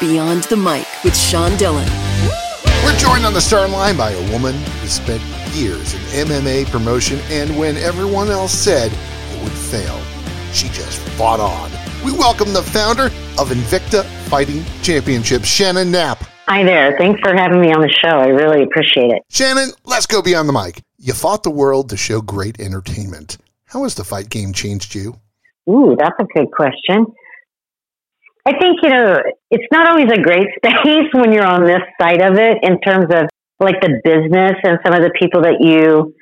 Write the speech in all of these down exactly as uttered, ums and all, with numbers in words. Beyond the Mic with Sean Dillon. We're joined on the starting line by a woman who spent years in M M A promotion, and when everyone else said it would fail, she just fought on. We welcome the founder of Invicta Fighting Championships, Shannon Knapp. Hi there. Thanks for having me on the show. I really appreciate it. Shannon, let's go beyond the mic. You fought the world to show great entertainment. How has the fight game changed you? Ooh, that's a good question. I think, you know, it's not always a great space when you're on this side of it in terms of like the business and some of the people that you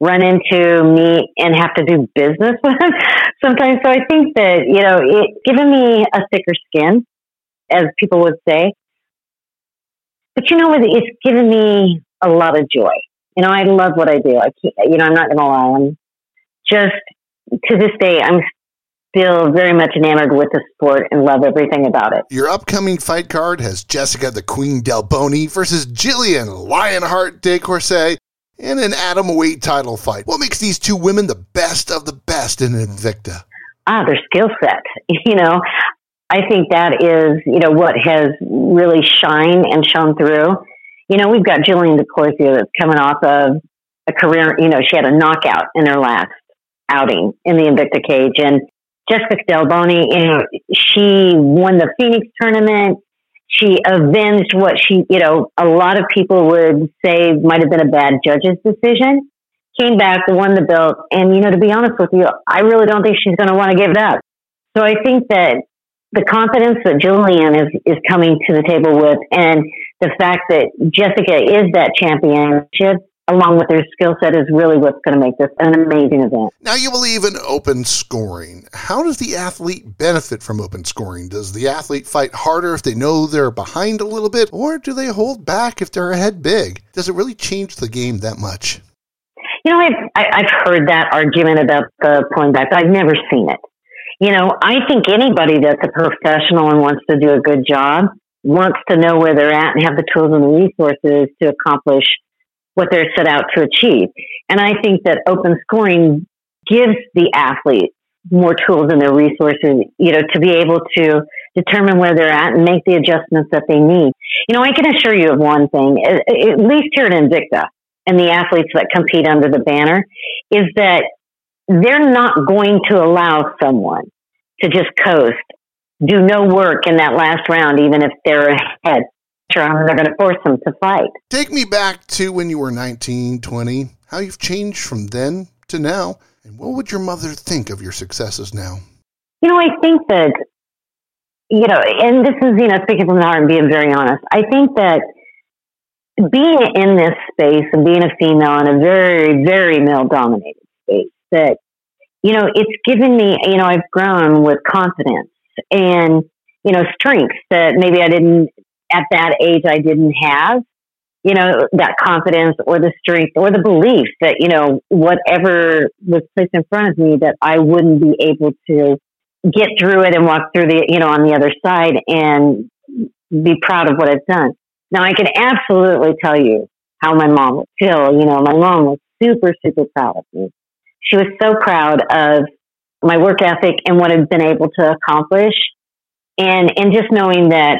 run into, meet, and have to do business with sometimes. So I think that, you know, it's given me a thicker skin, as people would say. But you know what? It's given me a lot of joy. You know, I love what I do. I keep, you know, I'm not going to lie. I'm just, to this day, I'm still very much enamored with the sport and love everything about it. Your upcoming fight card has Jessica the Queen Delboni versus Jillian Lionheart DeCorsi in an atomweight title fight. What makes these two women the best of the best in Invicta? Ah, their skill set. You know, I think that is, you know, what has really shined and shone through. You know, we've got Jillian DeCorsi that's coming off of a career, you know, she had a knockout in her last outing in the Invicta cage. And Jessica Delboni, you know, she won the Phoenix tournament. She avenged what she, you know, a lot of people would say might have been a bad judge's decision. Came back, won the belt. And, you know, to be honest with you, I really don't think she's going to want to give it up. So I think that the confidence that Jillian is, is coming to the table with, and the fact that Jessica is that championship, along with their skill set, is really what's going to make this an amazing event. Now, you believe in open scoring. How does the athlete benefit from open scoring? Does the athlete fight harder if they know they're behind a little bit, or do they hold back if they're ahead big? Does it really change the game that much? You know, I've, I've heard that argument about the pulling back, but I've never seen it. You know, I think anybody that's a professional and wants to do a good job wants to know where they're at and have the tools and the resources to accomplish what they're set out to achieve. And I think that open scoring gives the athlete more tools and their resources, you know, to be able to determine where they're at and make the adjustments that they need. You know, I can assure you of one thing, at least here at Invicta and the athletes that compete under the banner, is that they're not going to allow someone to just coast, do no work in that last round, even if they're ahead. They're going to force them to fight. Take me back to when you were nineteen, twenty, how you've changed from then to now, and what would your mother think of your successes now? You know, I think that, you know, and this is, you know, speaking from the heart and being very honest, I think that being in this space and being a female in a very, very male-dominated space, that, you know, it's given me, you know, I've grown with confidence and, you know, strengths that maybe I didn't, at that age, I didn't have, you know, that confidence or the strength or the belief that, you know, whatever was placed in front of me, that I wouldn't be able to get through it and walk through the, you know, on the other side and be proud of what I've done. Now, I can absolutely tell you how my mom would feel. You know, my mom was super, super proud of me. She was so proud of my work ethic and what I've been able to accomplish. And, and just knowing that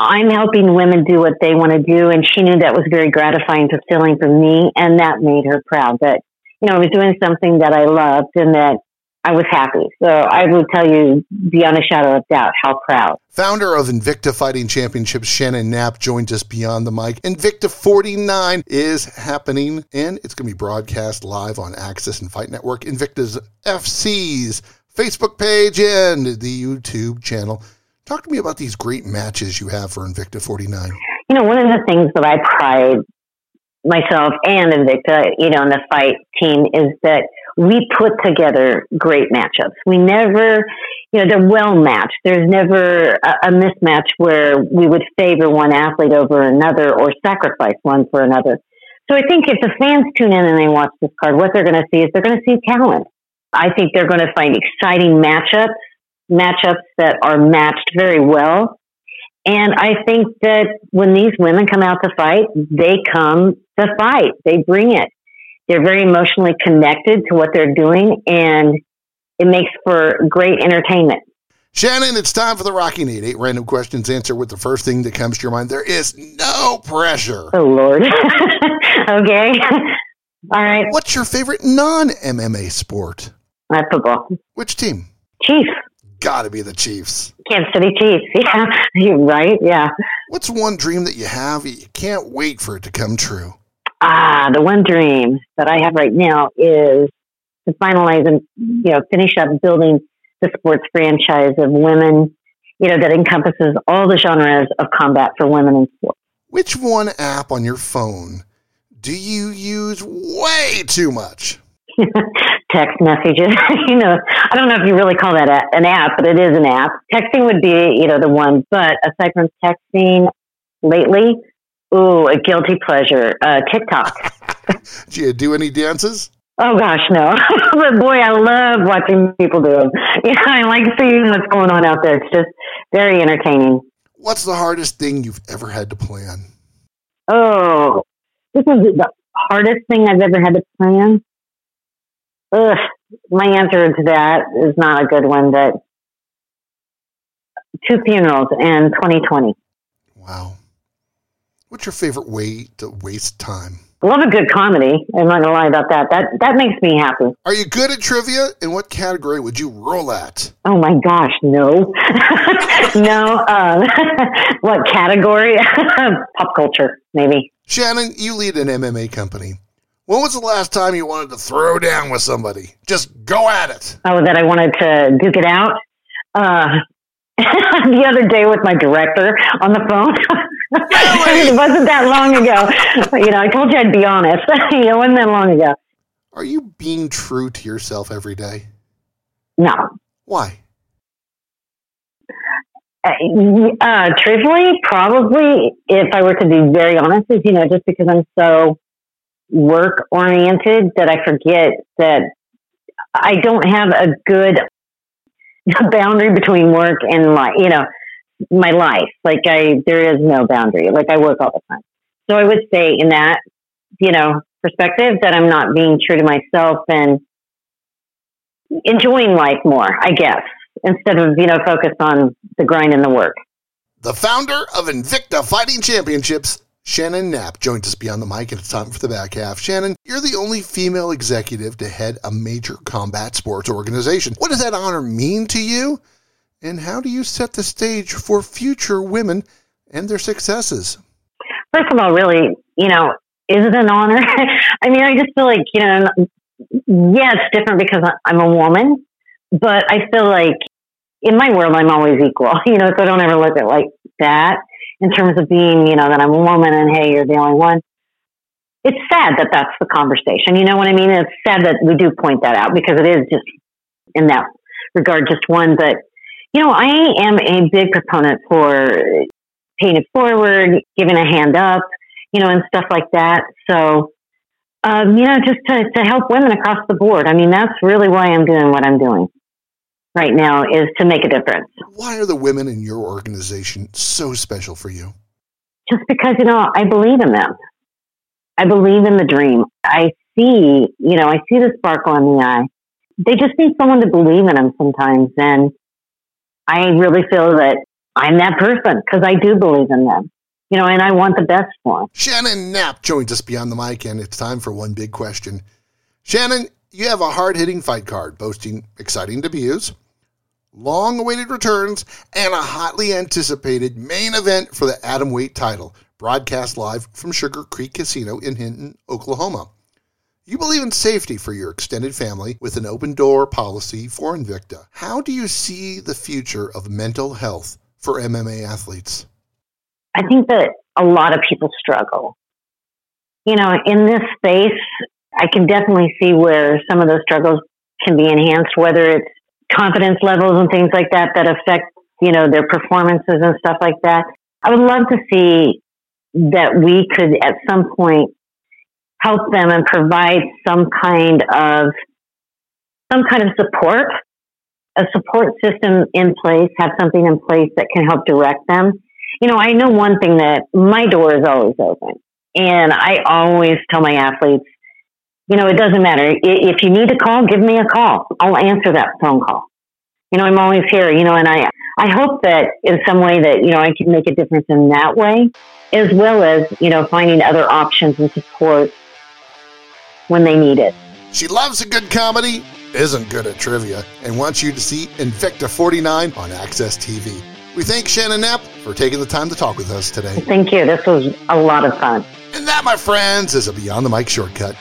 I'm helping women do what they want to do, and she knew that was very gratifying, fulfilling for me, and that made her proud that, you know, I was doing something that I loved and that I was happy. So I will tell you beyond a shadow of doubt how proud. Founder of Invicta Fighting Championships, Shannon Knapp, joined us beyond the mic. Invicta forty-nine is happening, and it's going to be broadcast live on A X S and Fight Network, Invicta's F C's Facebook page, and the YouTube channel. Talk to me about these great matches you have for Invicta forty-nine. You know, one of the things that I pride myself and Invicta, you know, and the fight team, is that we put together great matchups. We never, you know, they're well matched. There's never a, a mismatch where we would favor one athlete over another or sacrifice one for another. So I think if the fans tune in and they watch this card, what they're going to see is they're going to see talent. I think they're going to find exciting matchups. matchups that are matched very well. And I think that when these women come out to fight, they come to fight. They bring it. They're very emotionally connected to what they're doing, and it makes for great entertainment. Shannon, it's time for the Rocky Need. Eight random questions answered with the first thing that comes to your mind. There is no pressure. Oh, Lord. Okay. All right. What's your favorite non-M M A sport? Uh, football. Which team? Chiefs. Gotta be the Chiefs. Kansas City Chiefs, yeah. You're right, yeah. What's one dream that you have you can't wait for it to come true? Ah, the one dream that I have right now is to finalize and, you know, finish up building the sports franchise of women, you know, that encompasses all the genres of combat for women in sports. Which one app on your phone do you use way too much? Text messages, you know, I don't know if you really call that an app, but it is an app. Texting would be, you know, the one, but aside from texting lately, ooh, a guilty pleasure, uh, TikTok. Do you do any dances? Oh, gosh, no. But, boy, I love watching people do them. Yeah, I like seeing what's going on out there. It's just very entertaining. What's the hardest thing you've ever had to plan? Oh, this is the hardest thing I've ever had to plan. Ugh, my answer to that is not a good one, but two funerals in twenty twenty. Wow. What's your favorite way to waste time? I love a good comedy. I'm not going to lie about that. That that makes me happy. Are you good at trivia? In what category would you roll at? Oh, my gosh, no. no. Uh, what category? Pop culture, maybe. Shannon, you lead an M M A company. When was the last time you wanted to throw down with somebody? Just go at it. Oh, that I wanted to duke it out? Uh, the other day with my director on the phone. Really? It wasn't that long ago. You know, I told you I'd be honest. You know, it wasn't that long ago. Are you being true to yourself every day? No. Why? Uh, uh, truthfully, probably, if I were to be very honest, is, you know, just because I'm so work-oriented that I forget that I don't have a good boundary between work and life, you know. My life, like I, there is no boundary. Like I work all the time. So I would say in that, you know, perspective that I'm not being true to myself and enjoying life more, I guess, instead of, you know, focus on the grind and the work. The founder of Invicta Fighting Championships, Shannon Knapp, joins us beyond the mic, and it's time for the back half. Shannon, you're the only female executive to head a major combat sports organization. What does that honor mean to you? And how do you set the stage for future women and their successes? First of all, really, you know, is it an honor? I mean, I just feel like, you know, yeah, it's different because I'm a woman, but I feel like in my world, I'm always equal, you know, so I don't ever look at it like that in terms of being, you know, that I'm a woman and, hey, you're the only one. It's sad that that's the conversation. You know what I mean? It's sad that we do point that out because it is just in that regard, just one, but you know, I am a big proponent for paying it forward, giving a hand up, you know, and stuff like that. So, um, you know, just to, to help women across the board. I mean, that's really why I'm doing what I'm doing right now is to make a difference. Why are the women in your organization so special for you? Just because, you know, I believe in them. I believe in the dream. I see, you know, I see the sparkle in the eye. They just need someone to believe in them sometimes. And I really feel that I'm that person because I do believe in them, you know, and I want the best for them. Shannon Knapp joins us beyond the mic, and it's time for one big question. Shannon, you have a hard-hitting fight card boasting exciting debuts, long-awaited returns, and a hotly anticipated main event for the Atomweight title, broadcast live from Sugar Creek Casino in Hinton, Oklahoma. You believe in safety for your extended family with an open-door policy for Invicta. How do you see the future of mental health for M M A athletes? I think that a lot of people struggle. You know, in this space, I can definitely see where some of those struggles can be enhanced, whether it's confidence levels and things like that that affect, you know, their performances and stuff like that. I would love to see that we could, at some point, help them and provide some kind of some kind of support, a support system in place, have something in place that can help direct them. You know, I know one thing that my door is always open, and I always tell my athletes, you know, it doesn't matter. If you need a call, give me a call. I'll answer that phone call. you know, I'm always here, you know, and I, I hope that in some way that, you know, I can make a difference in that way, as well as, you know, finding other options and support when they need it. She loves a good comedy, isn't good at trivia, and wants you to see Invicta forty-nine on A X S T V. We thank Shannon Knapp for taking the time to talk with us today. Thank you. This was a lot of fun. And that, my friends, is a Beyond the Mic shortcut.